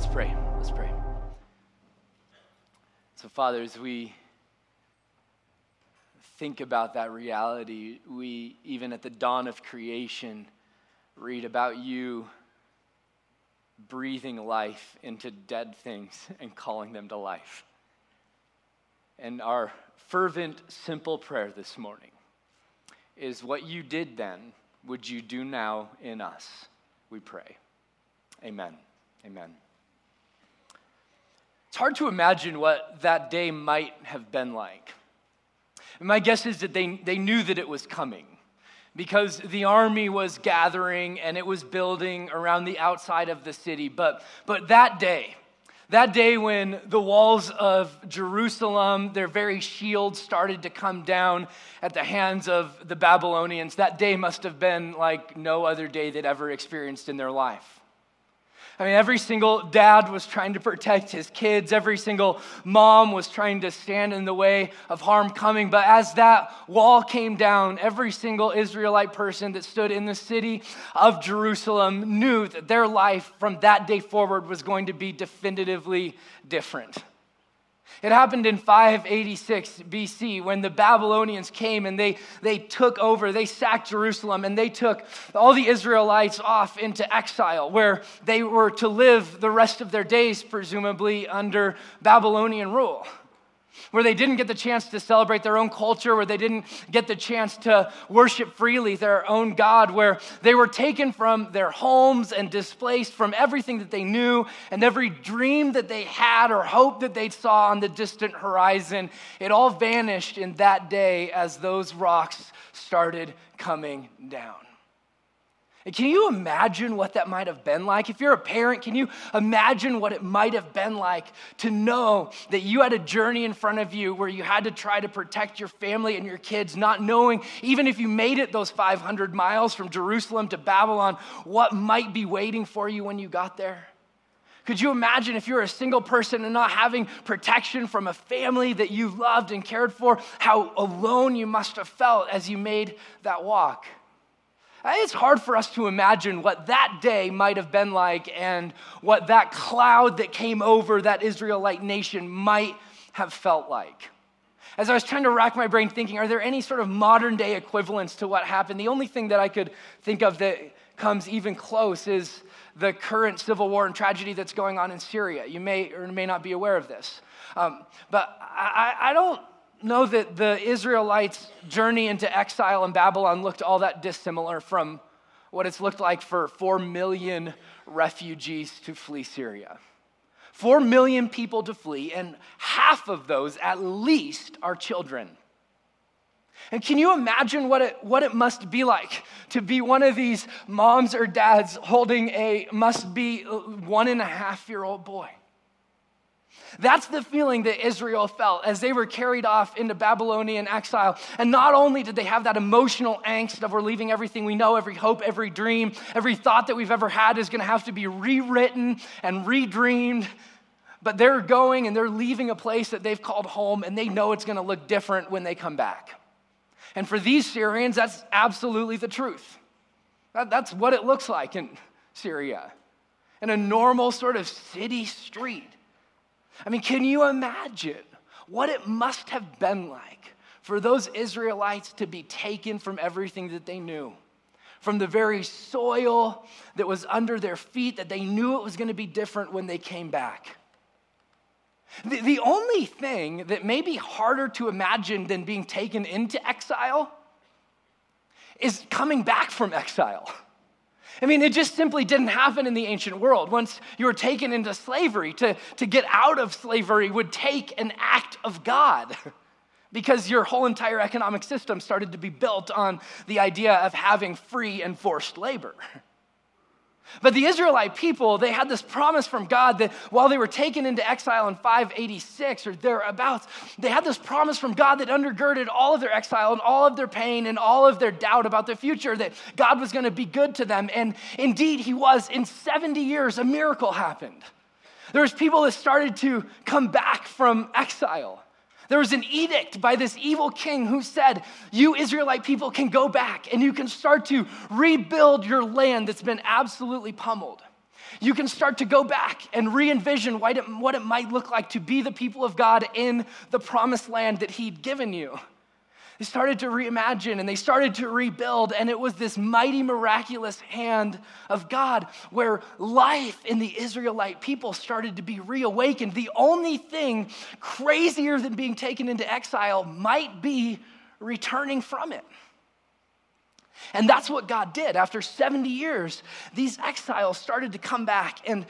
Let's pray. Let's pray. So, Father, as we think about that reality, we, even at the dawn of creation, read about you breathing life into dead things and calling them to life. And our fervent, simple prayer this morning is, what you did then, would you do now in us? We pray. Amen. Amen. It's hard to imagine what that day might have been like. And my guess is that they knew that it was coming, because the army was gathering and it was building around the outside of the city. But that day when the walls of Jerusalem, their very shields, started to come down at the hands of the Babylonians, that day must have been like no other day they'd ever experienced in their life. I mean, every single dad was trying to protect his kids. Every single mom was trying to stand in the way of harm coming. But as that wall came down, every single Israelite person that stood in the city of Jerusalem knew that their life from that day forward was going to be definitively different. It happened in 586 BC when the Babylonians came and they took over, they sacked Jerusalem, and they took all the Israelites off into exile, where they were to live the rest of their days, presumably under Babylonian rule, where they didn't get the chance to celebrate their own culture, where they didn't get the chance to worship freely their own God, where they were taken from their homes and displaced from everything that they knew and every dream that they had or hope that they saw on the distant horizon. It all vanished in that day as those rocks started coming down. And can you imagine what that might have been like? If you're a parent, can you imagine what it might have been like to know that you had a journey in front of you where you had to try to protect your family and your kids, not knowing, even if you made it those 500 miles from Jerusalem to Babylon, what might be waiting for you when you got there? Could you imagine if you were a single person and not having protection from a family that you loved and cared for, how alone you must have felt as you made that walk? It's hard for us to imagine what that day might have been like and what that cloud that came over that Israelite nation might have felt like. As I was trying to rack my brain thinking, are there any sort of modern day equivalents to what happened? The only thing that I could think of that comes even close is the current civil war and tragedy that's going on in Syria. You may or may not be aware of this. But I don't know that the Israelites' journey into exile in Babylon looked all that dissimilar from what it's looked like for 4 million refugees to flee Syria. 4 million people to flee, and half of those at least are children. And can you imagine what it must be like to be one of these moms or dads holding a must-be 1.5-year-old boy? That's the feeling that Israel felt as they were carried off into Babylonian exile. And not only did they have that emotional angst of, we're leaving everything we know, every hope, every dream, every thought that we've ever had is going to have to be rewritten and redreamed, but they're going and they're leaving a place that they've called home, and they know it's going to look different when they come back. And for these Syrians, that's absolutely the truth. That's what it looks like in Syria, in a normal sort of city street. I mean, can you imagine what it must have been like for those Israelites to be taken from everything that they knew, from the very soil that was under their feet, that they knew it was going to be different when they came back? The only thing that may be harder to imagine than being taken into exile is coming back from exile. I mean, it just simply didn't happen in the ancient world. Once you were taken into slavery, to get out of slavery would take an act of God, because your whole entire economic system started to be built on the idea of having free and forced labor. But the Israelite people, they had this promise from God that while they were taken into exile in 586 or thereabouts, they had this promise from God that undergirded all of their exile and all of their pain and all of their doubt about the future, that God was going to be good to them. And indeed, he was. In 70 years, a miracle happened. There was people that started to come back from exile. There was an edict by this evil king who said, you Israelite people can go back and you can start to rebuild your land that's been absolutely pummeled. you can start to go back and re-envision what it might look like to be the people of God in the promised land that he'd given you. They started to reimagine and they started to rebuild, and it was this mighty, miraculous hand of God where life in the Israelite people started to be reawakened. The only thing crazier than being taken into exile might be returning from it. And that's what God did. After 70 years, these exiles started to come back, and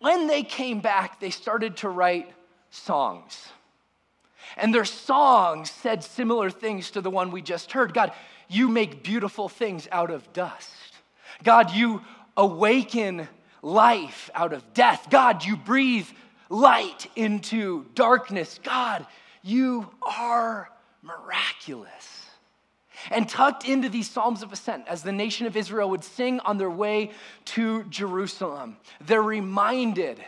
when they came back, they started to write songs. And their songs said similar things to the one we just heard. God, you make beautiful things out of dust. God, you awaken life out of death. God, you breathe light into darkness. God, you are miraculous. And tucked into these Psalms of Ascent, as the nation of Israel would sing on their way to Jerusalem, they're reminded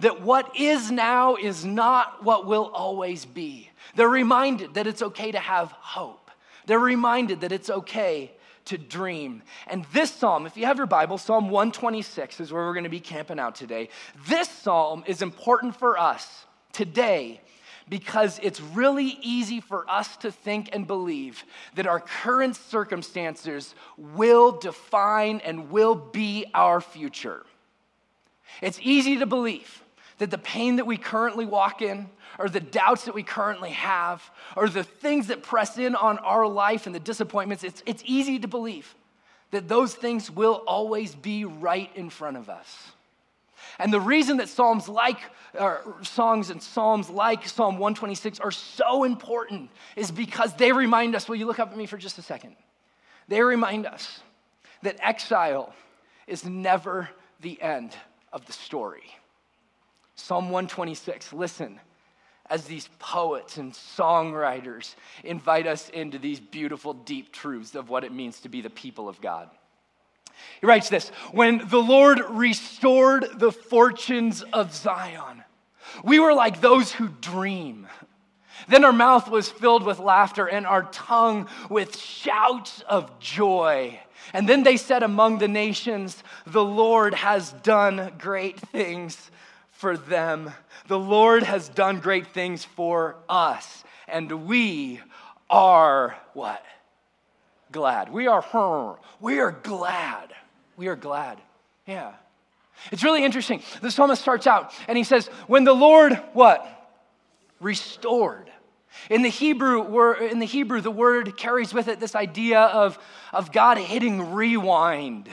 that what is now is not what will always be. They're reminded that it's okay to have hope. They're reminded that it's okay to dream. And this psalm, if you have your Bible, Psalm 126 is where we're going to be camping out today. This psalm is important for us today because it's really easy for us to think and believe that our current circumstances will define and will be our future. It's easy to believe that the pain that we currently walk in, or the doubts that we currently have, or the things that press in on our life and the disappointments, it's easy to believe that those things will always be right in front of us. And the reason that songs and psalms like Psalm 126 are so important is because they remind us, will you look up at me for just a second? They remind us that exile is never the end of the story. Psalm 126, listen, as these poets and songwriters invite us into these beautiful, deep truths of what it means to be the people of God. He writes this: when the Lord restored the fortunes of Zion, we were like those who dream. Then our mouth was filled with laughter and our tongue with shouts of joy. And then they said among the nations, the Lord has done great things for them. The Lord has done great things for us. And we are what? Glad. We are glad. We are glad. Yeah. It's really interesting. The psalmist starts out and he says, when the Lord what? Restored. In the Hebrew, the word carries with it this idea of God hitting rewind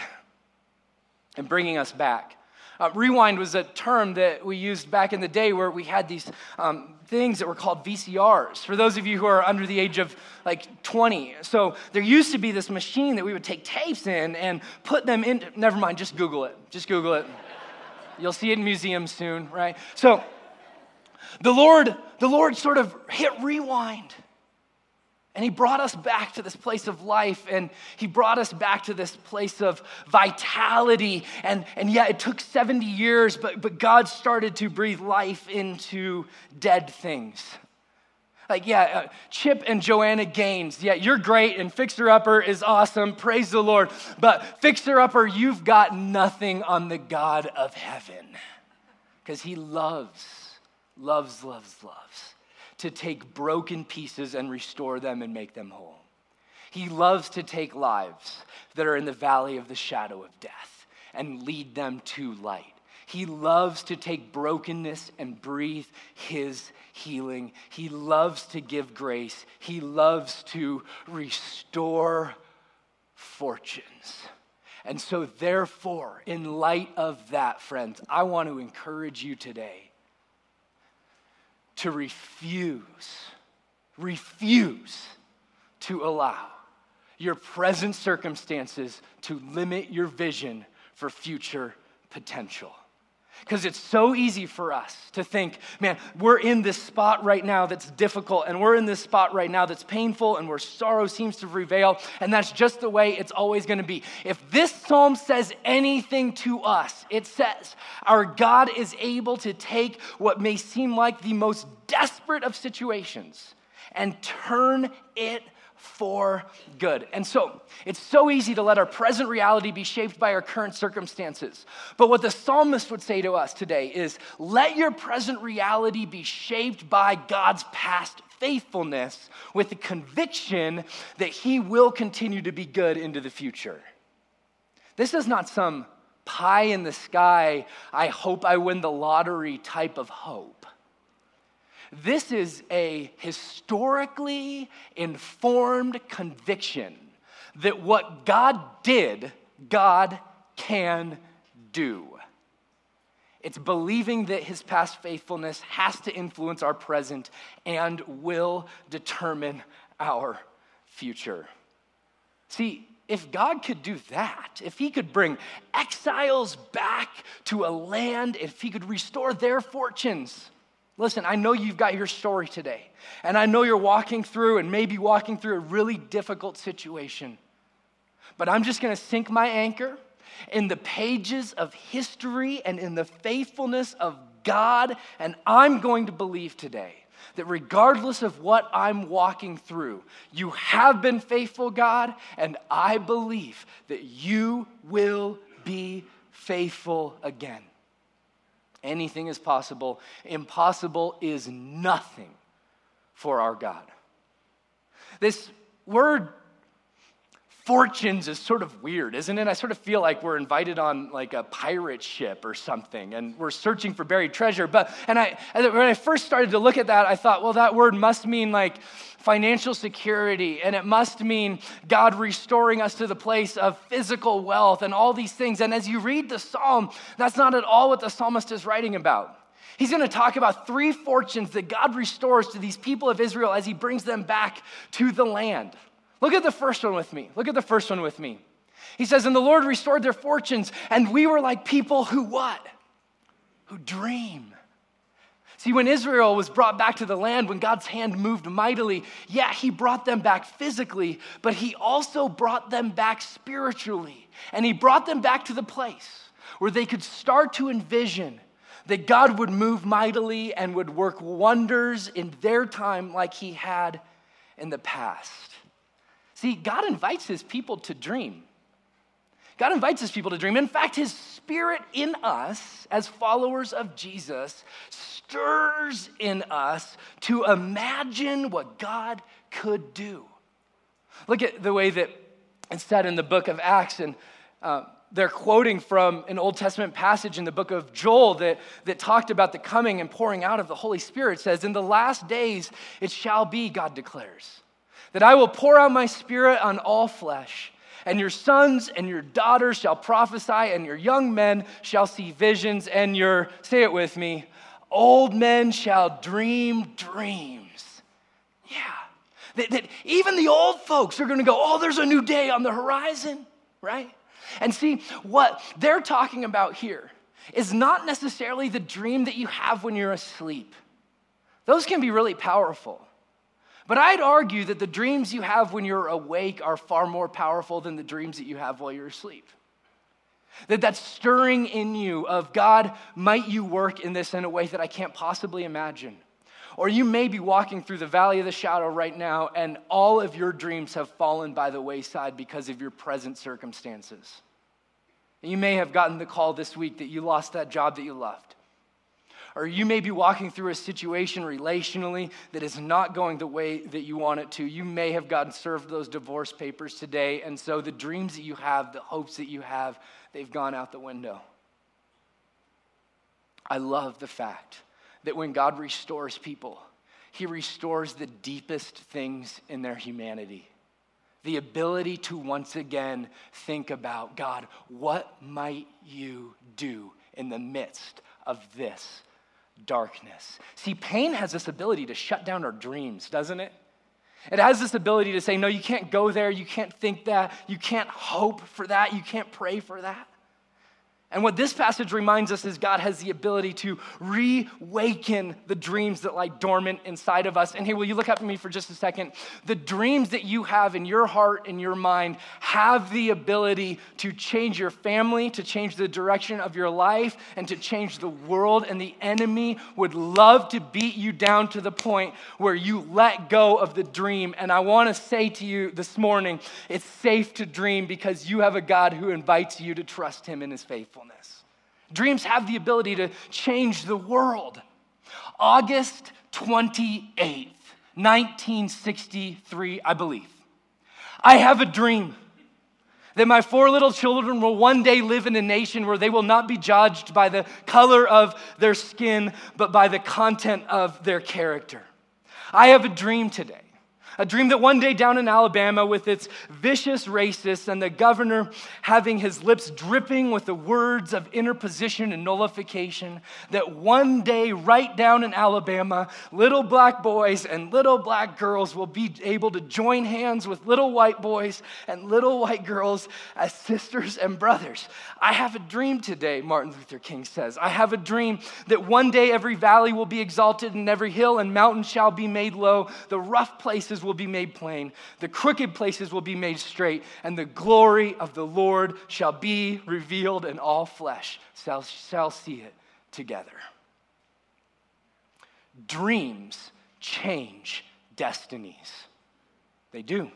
and bringing us back. Rewind was a term that we used back in the day where we had these things that were called VCRs. For those of you who are under the age of like 20, so there used to be this machine that we would take tapes in and put them in. Never mind, just Google it. You'll see it in museums soon, right? So the Lord sort of hit rewind, and he brought us back to this place of life, and he brought us back to this place of vitality, and it took 70 years, but God started to breathe life into dead things. Chip and Joanna Gaines, you're great, and Fixer Upper is awesome, praise the Lord, but Fixer Upper, you've got nothing on the God of heaven, because he loves to take broken pieces and restore them and make them whole. He loves to take lives that are in the valley of the shadow of death and lead them to light. He loves to take brokenness and breathe his healing. He loves to give grace. He loves to restore fortunes. And so therefore, in light of that, friends, I want to encourage you today to refuse to allow your present circumstances to limit your vision for future potential. Because it's so easy for us to think, man, we're in this spot right now that's difficult, and we're in this spot right now that's painful, and where sorrow seems to prevail, and that's just the way it's always going to be. If this psalm says anything to us, it says our God is able to take what may seem like the most desperate of situations and turn it for good. And so it's so easy to let our present reality be shaped by our current circumstances. But what the psalmist would say to us today is, let your present reality be shaped by God's past faithfulness with the conviction that he will continue to be good into the future. This is not some pie in the sky, I hope I win the lottery type of hope. This is a historically informed conviction that what God did, God can do. It's believing that his past faithfulness has to influence our present and will determine our future. See, if God could do that, if he could bring exiles back to a land, if he could restore their fortunes. Listen, I know you've got your story today, and I know you're walking through and maybe walking through a really difficult situation, but I'm just going to sink my anchor in the pages of history and in the faithfulness of God, and I'm going to believe today that regardless of what I'm walking through, you have been faithful, God, and I believe that you will be faithful again. Anything is possible. Impossible is nothing for our God. This word fortunes is sort of weird, isn't it? I sort of feel like we're invited on like a pirate ship or something, and we're searching for buried treasure. When I first started to look at that, I thought, well, that word must mean like financial security, and it must mean God restoring us to the place of physical wealth and all these things. And as you read the psalm, that's not at all what the psalmist is writing about. He's going to talk about three fortunes that God restores to these people of Israel as he brings them back to the land. Look at the first one with me. He says, and the Lord restored their fortunes, and we were like people who what? Who dream. See, when Israel was brought back to the land, when God's hand moved mightily, yeah, he brought them back physically, but he also brought them back spiritually. And he brought them back to the place where they could start to envision that God would move mightily and would work wonders in their time like he had in the past. See, God invites his people to dream. In fact, his spirit in us as followers of Jesus stirs in us to imagine what God could do. Look at the way that it's said in the book of Acts, and they're quoting from an Old Testament passage in the book of Joel that talked about the coming and pouring out of the Holy Spirit. It says, in the last days it shall be, God declares, that I will pour out my spirit on all flesh, and your sons and your daughters shall prophesy, and your young men shall see visions, and your, say it with me, old men shall dream dreams. Yeah, that even the old folks are going to go, oh, there's a new day on the horizon, right? And see, what they're talking about here is not necessarily the dream that you have when you're asleep. Those can be really powerful. But I'd argue that the dreams you have when you're awake are far more powerful than the dreams that you have while you're asleep. That stirring in you of, God, might you work in this in a way that I can't possibly imagine. Or you may be walking through the valley of the shadow right now, and all of your dreams have fallen by the wayside because of your present circumstances. And you may have gotten the call this week that you lost that job that you loved. Or you may be walking through a situation relationally that is not going the way that you want it to. You may have gotten served those divorce papers today, and so the dreams that you have, the hopes that you have, they've gone out the window. I love the fact that when God restores people, he restores the deepest things in their humanity. The ability to once again think about, God, what might you do in the midst of this darkness. See, pain has this ability to shut down our dreams, doesn't it? It has this ability to say, no, you can't go there, you can't think that, you can't hope for that, you can't pray for that. And what this passage reminds us is God has the ability to reawaken the dreams that lie dormant inside of us. And hey, will you look up at me for just a second? The dreams that you have in your heart and your mind have the ability to change your family, to change the direction of your life, and to change the world. And the enemy would love to beat you down to the point where you let go of the dream. And I want to say to you this morning, it's safe to dream because you have a God who invites you to trust him in his faithfulness. Dreams have the ability to change the world. August 28th, 1963, I believe. I have a dream that my 4 little children will one day live in a nation where they will not be judged by the color of their skin, but by the content of their character. I have a dream today. A dream that one day down in Alabama with its vicious racists and the governor having his lips dripping with the words of interposition and nullification, that one day right down in Alabama, little black boys and little black girls will be able to join hands with little white boys and little white girls as sisters and brothers. I have a dream today, Martin Luther King says. I have a dream that one day every valley will be exalted and every hill and mountain shall be made low. The rough places will be made plain, the crooked places will be made straight, and the glory of the Lord shall be revealed, and all flesh shall see it together. Dreams change destinies. They do.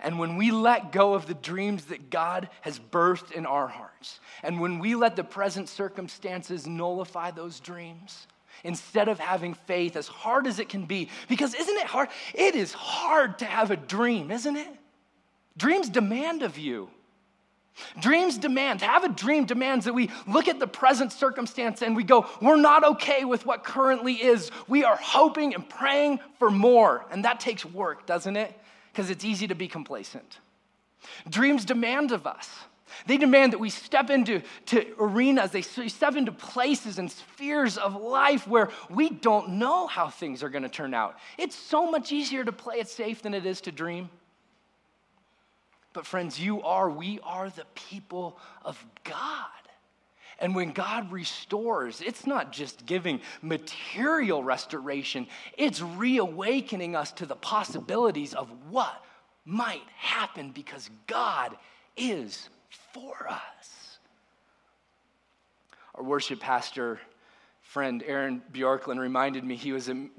And when we let go of the dreams that God has birthed in our hearts, and when we let the present circumstances nullify those dreams, instead of having faith, as hard as it can be, because isn't it hard? It is hard to have a dream, isn't it? Dreams demand of you. To have a dream demands that we look at the present circumstance and we go, we're not okay with what currently is. We are hoping and praying for more. And that takes work, doesn't it? Because it's easy to be complacent. Dreams demand of us. They demand that we step into arenas, they step into places and spheres of life where we don't know how things are going to turn out. It's so much easier to play it safe than it is to dream. But friends, we are the people of God. And when God restores, it's not just giving material restoration, it's reawakening us to the possibilities of what might happen because God is for us. Our worship pastor friend Aaron Bjorklund reminded me,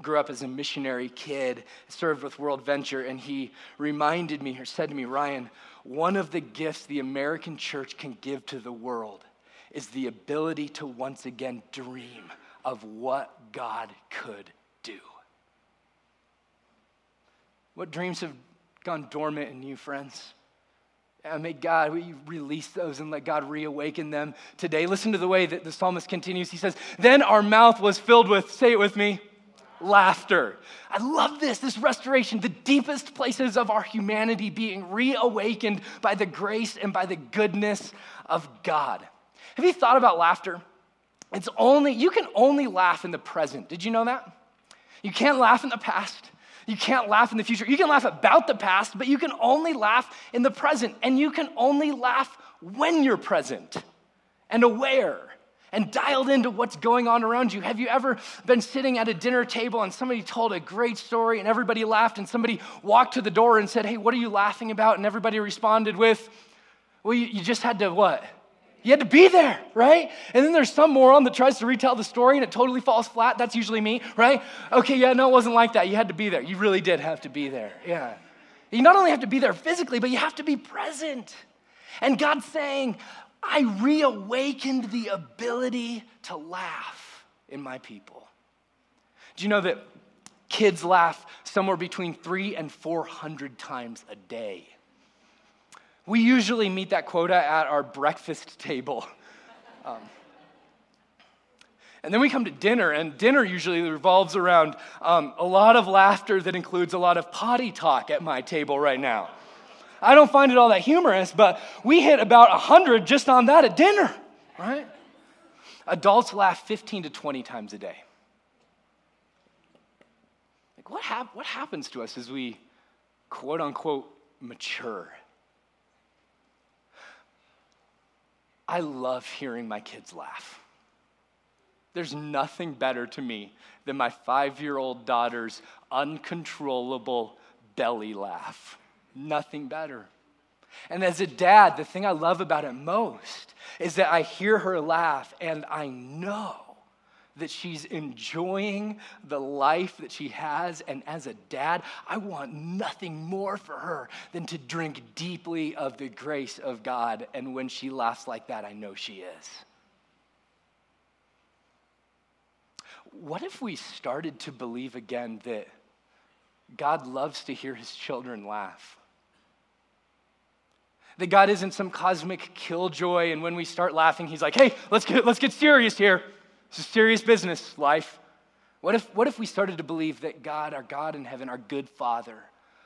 grew up as a missionary kid, served with World Venture, and he reminded me, or said to me, Ryan, one of the gifts the American church can give to the world is the ability to once again dream of what God could do. What dreams have gone dormant in you, friends? And may God, we release those and let God reawaken them today. Listen to the way that the psalmist continues. He says, then our mouth was filled with, say it with me, laughter. I love this restoration, the deepest places of our humanity being reawakened by the grace and by the goodness of God. Have you thought about laughter? You can only laugh in the present. Did you know that? You can't laugh in the past. You can't laugh in the future. You can laugh about the past, but you can only laugh in the present. And you can only laugh when you're present and aware and dialed into what's going on around you. Have you ever been sitting at a dinner table and somebody told a great story and everybody laughed and somebody walked to the door and said, hey, what are you laughing about? And everybody responded with, well, you just had to what? You had to be there, right? And then there's some moron that tries to retell the story and it totally falls flat. That's usually me, right? Okay, yeah, no, it wasn't like that. You had to be there. You really did have to be there, yeah. You not only have to be there physically, but you have to be present. And God's saying, I reawakened the ability to laugh in my people. Do you know that kids laugh somewhere between 300 and 400 times a day? We usually meet that quota at our breakfast table. And then we come to dinner, and dinner usually revolves around a lot of laughter that includes a lot of potty talk at my table right now. I don't find it all that humorous, but we hit about 100 just on that at dinner, right? Adults laugh 15 to 20 times a day. Like what happens to us as we, quote unquote, mature? I love hearing my kids laugh. There's nothing better to me than my 5-year-old daughter's uncontrollable belly laugh. Nothing better. And as a dad, the thing I love about it most is that I hear her laugh and I know that she's enjoying the life that she has. And as a dad, I want nothing more for her than to drink deeply of the grace of God. And when she laughs like that, I know she is. What if we started to believe again that God loves to hear his children laugh? That God isn't some cosmic killjoy, and when we start laughing, he's like, hey, let's get serious here. This is serious business, life. What if we started to believe that God, our God in heaven, our good Father,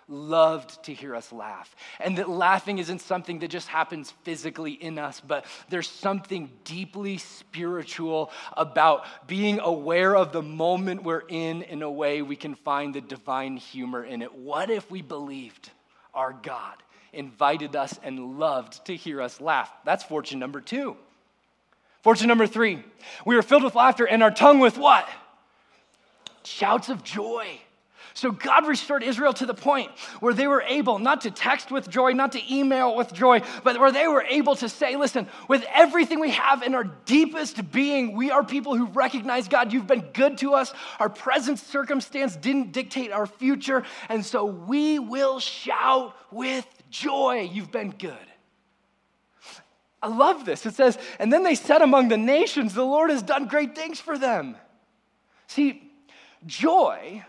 loved to hear us laugh, and that laughing isn't something that just happens physically in us, but there's something deeply spiritual about being aware of the moment we're in a way we can find the divine humor in it. What if we believed our God invited us and loved to hear us laugh? That's fortune number 2. Fortune number 3, we are filled with laughter and our tongue with what? Shouts of joy. So God restored Israel to the point where they were able not to text with joy, not to email with joy, but where they were able to say, listen, with everything we have in our deepest being, we are people who recognize, God, you've been good to us. Our present circumstance didn't dictate our future, and so we will shout with joy, you've been good. I love this. It says, and then they said among the nations, the Lord has done great things for them. See, joy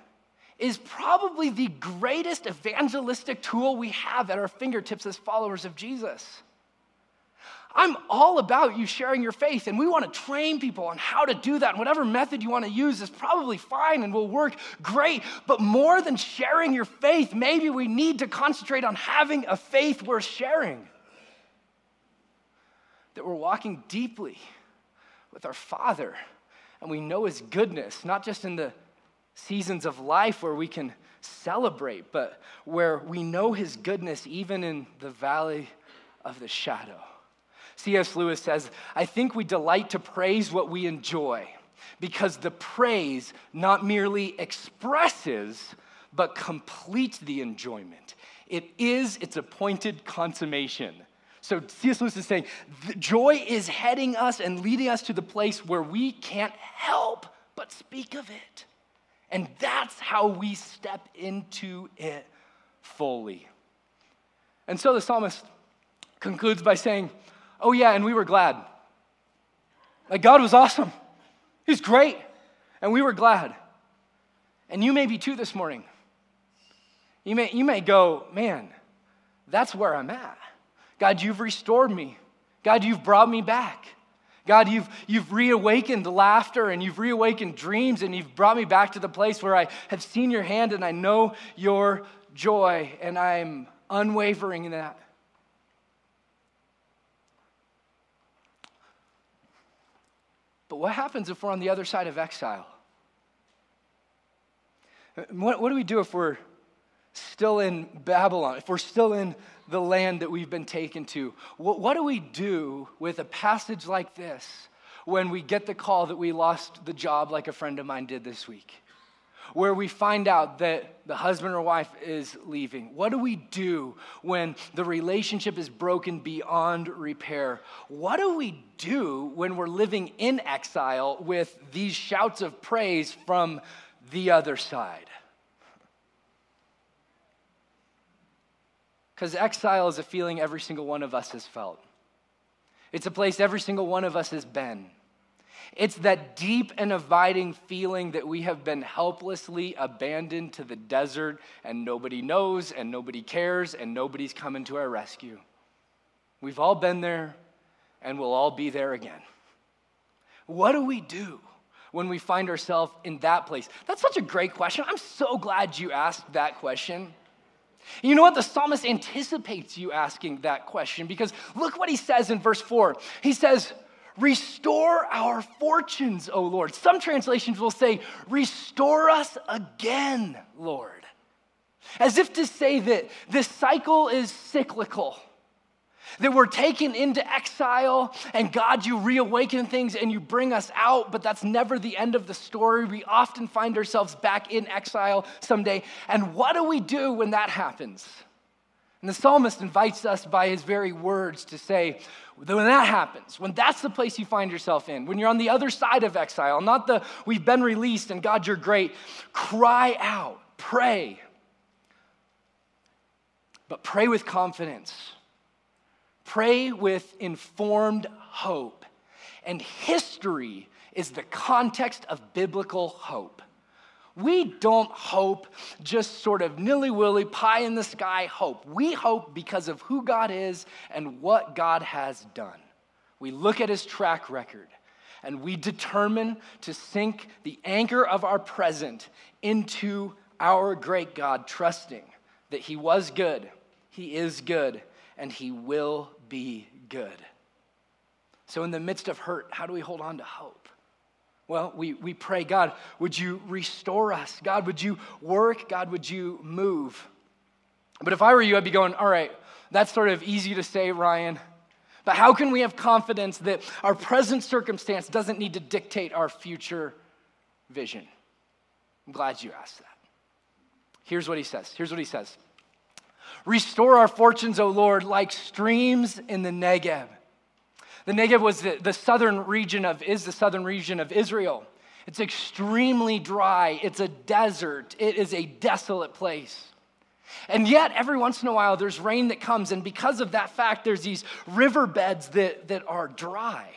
is probably the greatest evangelistic tool we have at our fingertips as followers of Jesus. I'm all about you sharing your faith, and we want to train people on how to do that, and whatever method you want to use is probably fine and will work great, but more than sharing your faith, maybe we need to concentrate on having a faith worth sharing, that we're walking deeply with our Father, and we know his goodness, not just in the seasons of life where we can celebrate, but where we know his goodness even in the valley of the shadow. C.S. Lewis says, I think we delight to praise what we enjoy because the praise not merely expresses but completes the enjoyment. It is its appointed consummation. So C.S. Lewis is saying, joy is heading us and leading us to the place where we can't help but speak of it. And that's how we step into it fully. And so the psalmist concludes by saying, oh yeah, and we were glad. Like, God was awesome. He's great. And we were glad. And you may be too this morning. You may go, man, that's where I'm at. God, you've restored me. God, you've brought me back. God, you've reawakened laughter and you've reawakened dreams and you've brought me back to the place where I have seen your hand and I know your joy and I'm unwavering in that. But what happens if we're on the other side of exile? What do we do if we're still in Babylon, if we're still in the land that we've been taken to? What do we do with a passage like this when we get the call that we lost the job like a friend of mine did this week, where we find out that the husband or wife is leaving? What do we do when the relationship is broken beyond repair? What do we do when we're living in exile with these shouts of praise from the other side? Because exile is a feeling every single one of us has felt. It's a place every single one of us has been. It's that deep and abiding feeling that we have been helplessly abandoned to the desert and nobody knows and nobody cares and nobody's coming to our rescue. We've all been there and we'll all be there again. What do we do when we find ourselves in that place? That's such a great question. I'm so glad you asked that question. You know what? The psalmist anticipates you asking that question because look what he says in verse 4. He says, restore our fortunes, O Lord. Some translations will say, restore us again, Lord. As if to say that this cycle is cyclical. that we're taken into exile, and God, you reawaken things and you bring us out, but that's never the end of the story. We often find ourselves back in exile someday. And what do we do when that happens? And the psalmist invites us by his very words to say, when that happens, when that's the place you find yourself in, when you're on the other side of exile, not the we've been released and God, you're great, cry out, pray. But pray with confidence. Pray with informed hope. And history is the context of biblical hope. We don't hope just sort of nilly-willy, pie-in-the-sky hope. We hope because of who God is and what God has done. We look at his track record, and we determine to sink the anchor of our present into our great God, trusting that he was good, he is good, and he will be good. So in the midst of hurt, how do we hold on to hope? Well, we pray, God, would you restore us? God, would you work? God, would you move? But if I were you, I'd be going, all right, that's sort of easy to say, Ryan. But how can we have confidence that our present circumstance doesn't need to dictate our future vision? I'm glad you asked that. Here's what he says. Restore our fortunes, O Lord, like streams in the Negev. The Negev was the southern region of Israel. It's extremely dry. It's a desert. It is a desolate place. And yet, every once in a while, there's rain that comes, and because of that fact, there's these riverbeds that are dry.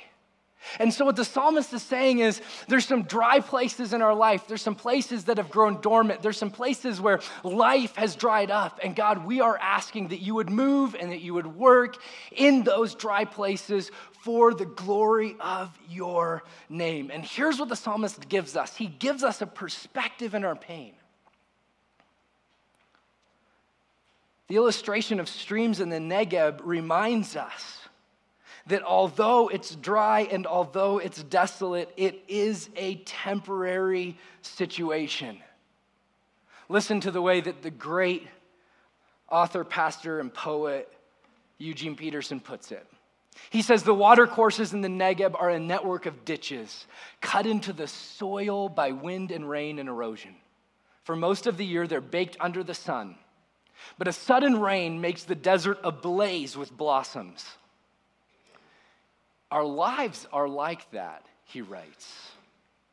And so what the psalmist is saying is there's some dry places in our life. There's some places that have grown dormant. There's some places where life has dried up. And God, we are asking that you would move and that you would work in those dry places for the glory of your name. And here's what the psalmist gives us. He gives us a perspective in our pain. The illustration of streams in the Negev reminds us that although it's dry and although it's desolate, it is a temporary situation. Listen to the way that the great author, pastor, and poet Eugene Peterson puts it. He says, the watercourses in the Negev are a network of ditches cut into the soil by wind and rain and erosion. For most of the year, they're baked under the sun. But a sudden rain makes the desert ablaze with blossoms. Our lives are like that, he writes.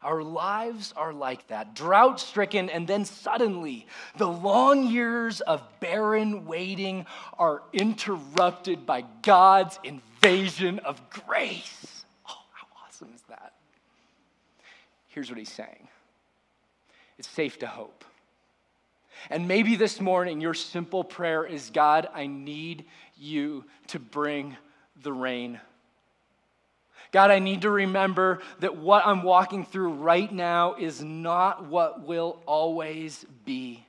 Our lives are like that, drought-stricken, and then suddenly the long years of barren waiting are interrupted by God's invasion of grace. Oh, how awesome is that? Here's what he's saying. It's safe to hope. And maybe this morning your simple prayer is, God, I need you to bring the rain. God, I need to remember that what I'm walking through right now is not what will always be.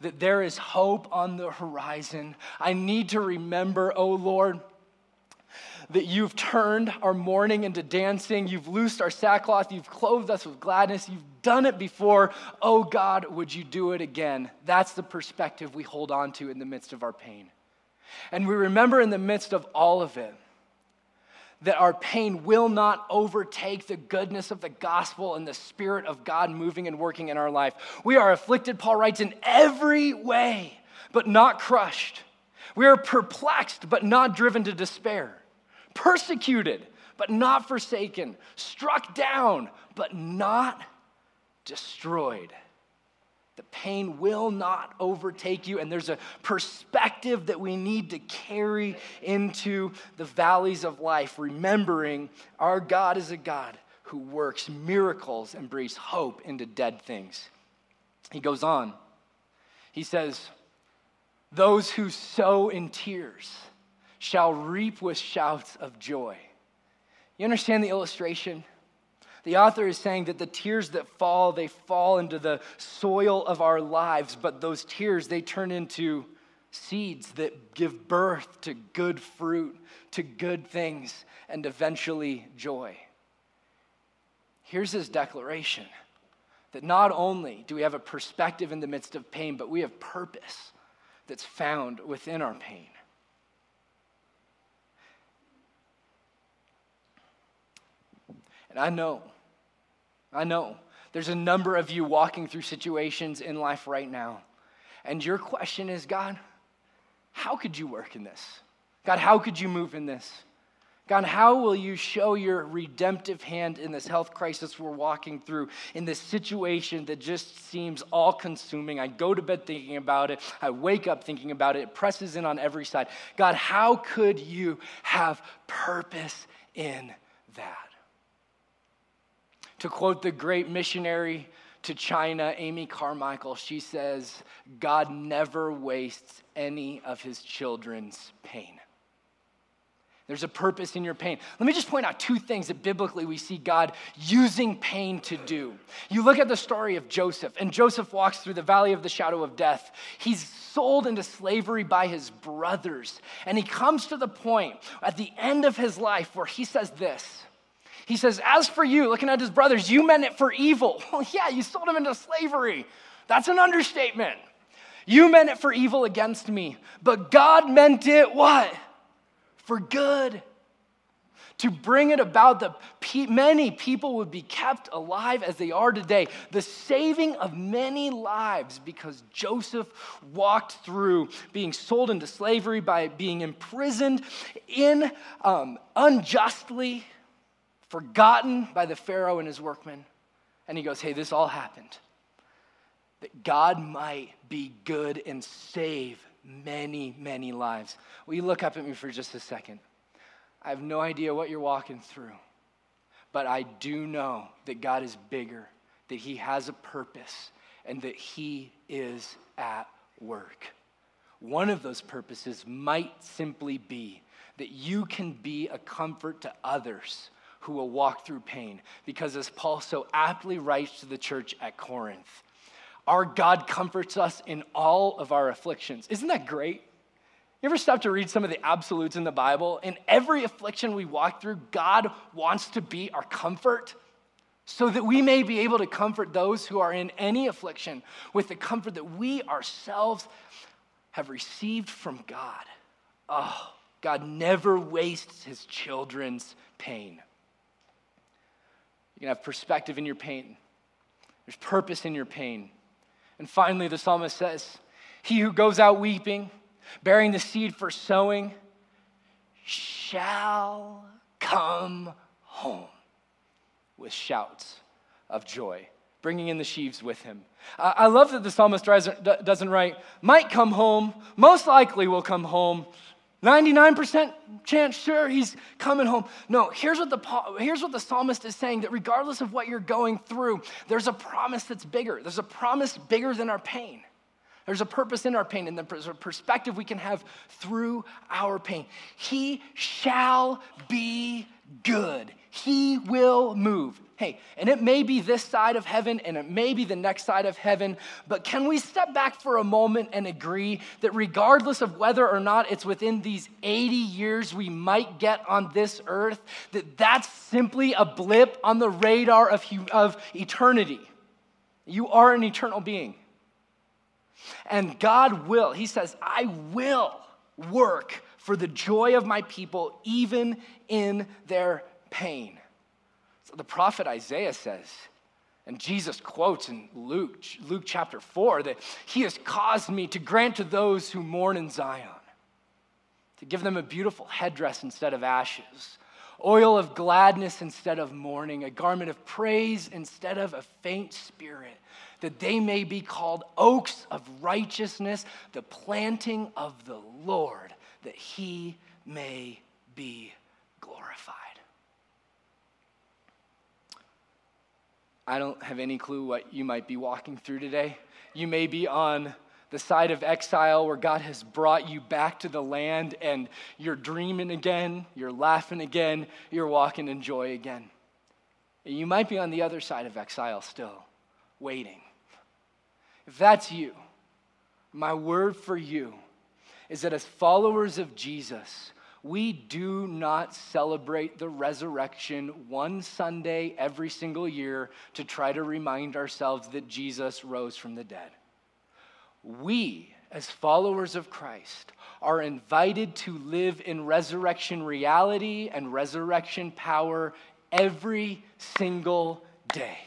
That there is hope on the horizon. I need to remember, oh Lord, that you've turned our mourning into dancing. You've loosed our sackcloth. You've clothed us with gladness. You've done it before. Oh God, would you do it again? That's the perspective we hold on to in the midst of our pain. And we remember in the midst of all of it, that our pain will not overtake the goodness of the gospel and the Spirit of God moving and working in our life. We are afflicted, Paul writes, in every way, but not crushed. We are perplexed, but not driven to despair. Persecuted, but not forsaken. Struck down, but not destroyed. The pain will not overtake you, and there's a perspective that we need to carry into the valleys of life, remembering our God is a God who works miracles and breathes hope into dead things. He goes on. He says, those who sow in tears shall reap with shouts of joy. You understand the illustration? The author is saying that the tears that fall, they fall into the soil of our lives, but those tears, they turn into seeds that give birth to good fruit, to good things, and eventually joy. Here's his declaration, that not only do we have a perspective in the midst of pain, but we have purpose that's found within our pain. And I know there's a number of you walking through situations in life right now. And your question is, God, how could you work in this? God, how could you move in this? God, how will you show your redemptive hand in this health crisis we're walking through, in this situation that just seems all-consuming? I go to bed thinking about it. I wake up thinking about it. It presses in on every side. God, how could you have purpose in that? To quote the great missionary to China, Amy Carmichael, she says, God never wastes any of his children's pain. There's a purpose in your pain. Let me just point out two things that biblically we see God using pain to do. You look at the story of Joseph, and Joseph walks through the valley of the shadow of death. He's sold into slavery by his brothers, and he comes to the point at the end of his life where he says this. He says, as for you, looking at his brothers, you meant it for evil. Well, yeah, you sold him into slavery. That's an understatement. You meant it for evil against me, but God meant it what? For good, to bring it about that many people would be kept alive as they are today, the saving of many lives, because Joseph walked through being sold into slavery, by being imprisoned in unjustly, forgotten by the Pharaoh and his workmen. And he goes, hey, this all happened that God might be good and save many, many lives. Will you look up at me for just a second? I have no idea what you're walking through, but I do know that God is bigger, that he has a purpose, and that he is at work. One of those purposes might simply be that you can be a comfort to others who will walk through pain, because as Paul so aptly writes to the church at Corinth, our God comforts us in all of our afflictions. Isn't that great? You ever stop to read some of the absolutes in the Bible? In every affliction we walk through, God wants to be our comfort so that we may be able to comfort those who are in any affliction with the comfort that we ourselves have received from God. Oh, God never wastes his children's pain. You can have perspective in your pain. There's purpose in your pain. And finally, the psalmist says, he who goes out weeping, bearing the seed for sowing, shall come home with shouts of joy, bringing in the sheaves with him. I love that the psalmist doesn't write, might come home, most likely will come home, 99% chance, sure, he's coming home. No, here's what the psalmist is saying, that regardless of what you're going through, there's a promise that's bigger. There's a promise bigger than our pain. There's a purpose in our pain, and there's a perspective we can have through our pain. He shall be good. He will move. Hey, and it may be this side of heaven, and it may be the next side of heaven, but can we step back for a moment and agree that regardless of whether or not it's within these 80 years we might get on this earth, that that's simply a blip on the radar of eternity. You are an eternal being. And God will, he says, I will work for the joy of my people, even in their pain. The prophet Isaiah says, and Jesus quotes in Luke chapter 4, that he has caused me to grant to those who mourn in Zion, to give them a beautiful headdress instead of ashes, oil of gladness instead of mourning, a garment of praise instead of a faint spirit, that they may be called oaks of righteousness, the planting of the Lord, that he may be glorified. I don't have any clue what you might be walking through today. You may be on the side of exile where God has brought you back to the land and you're dreaming again, you're laughing again, you're walking in joy again. And you might be on the other side of exile still, waiting. If that's you, my word for you is that as followers of Jesus, we do not celebrate the resurrection one Sunday every single year to try to remind ourselves that Jesus rose from the dead. We, as followers of Christ, are invited to live in resurrection reality and resurrection power every single day,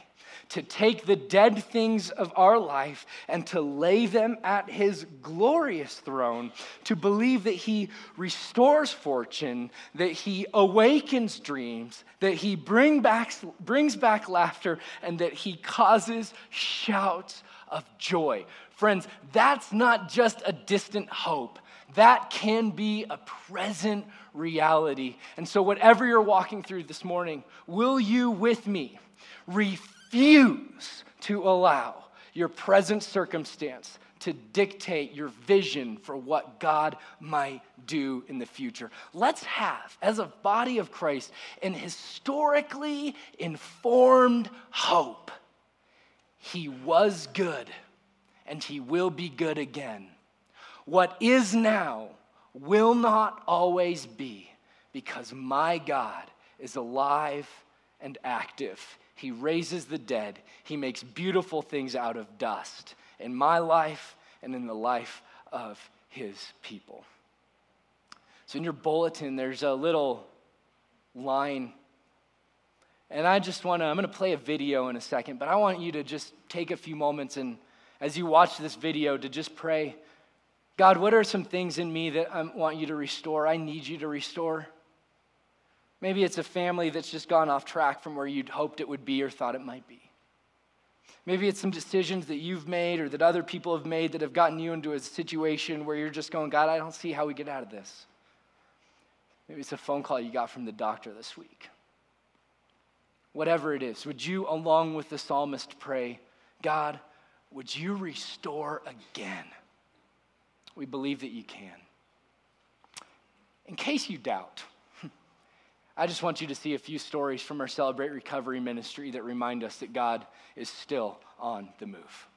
to take the dead things of our life and to lay them at his glorious throne, to believe that he restores fortune, that he awakens dreams, that he brings back laughter, and that he causes shouts of joy. Friends, that's not just a distant hope. That can be a present reality. And so whatever you're walking through this morning, will you with me refuse to allow your present circumstance to dictate your vision for what God might do in the future? Let's have, as a body of Christ, an historically informed hope. He was good, and he will be good again. What is now will not always be, because my God is alive and active. He raises the dead. He makes beautiful things out of dust in my life and in the life of his people. So in your bulletin, there's a little line. And I'm going to play a video in a second, but I want you to just take a few moments and as you watch this video to just pray, God, what are some things in me that I want you to restore? I need you to restore. Maybe it's a family that's just gone off track from where you'd hoped it would be or thought it might be. Maybe it's some decisions that you've made or that other people have made that have gotten you into a situation where you're just going, God, I don't see how we get out of this. Maybe it's a phone call you got from the doctor this week. Whatever it is, would you, along with the psalmist, pray, God, would you restore again? We believe that you can. In case you doubt, I just want you to see a few stories from our Celebrate Recovery ministry that remind us that God is still on the move.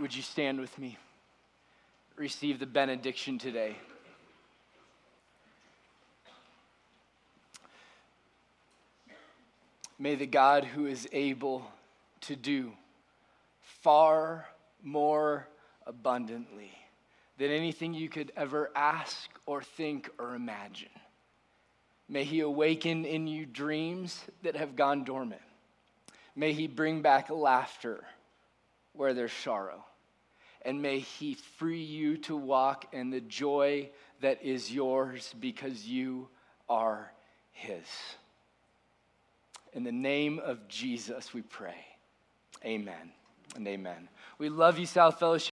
Would you stand with me? Receive the benediction today. May the God who is able to do far more abundantly than anything you could ever ask or think or imagine May he awaken in you dreams that have gone dormant. May he bring back laughter where there's sorrow. And may he free you to walk in the joy that is yours because you are his. In the name of Jesus, we pray. Amen and amen. We love you, South Fellowship.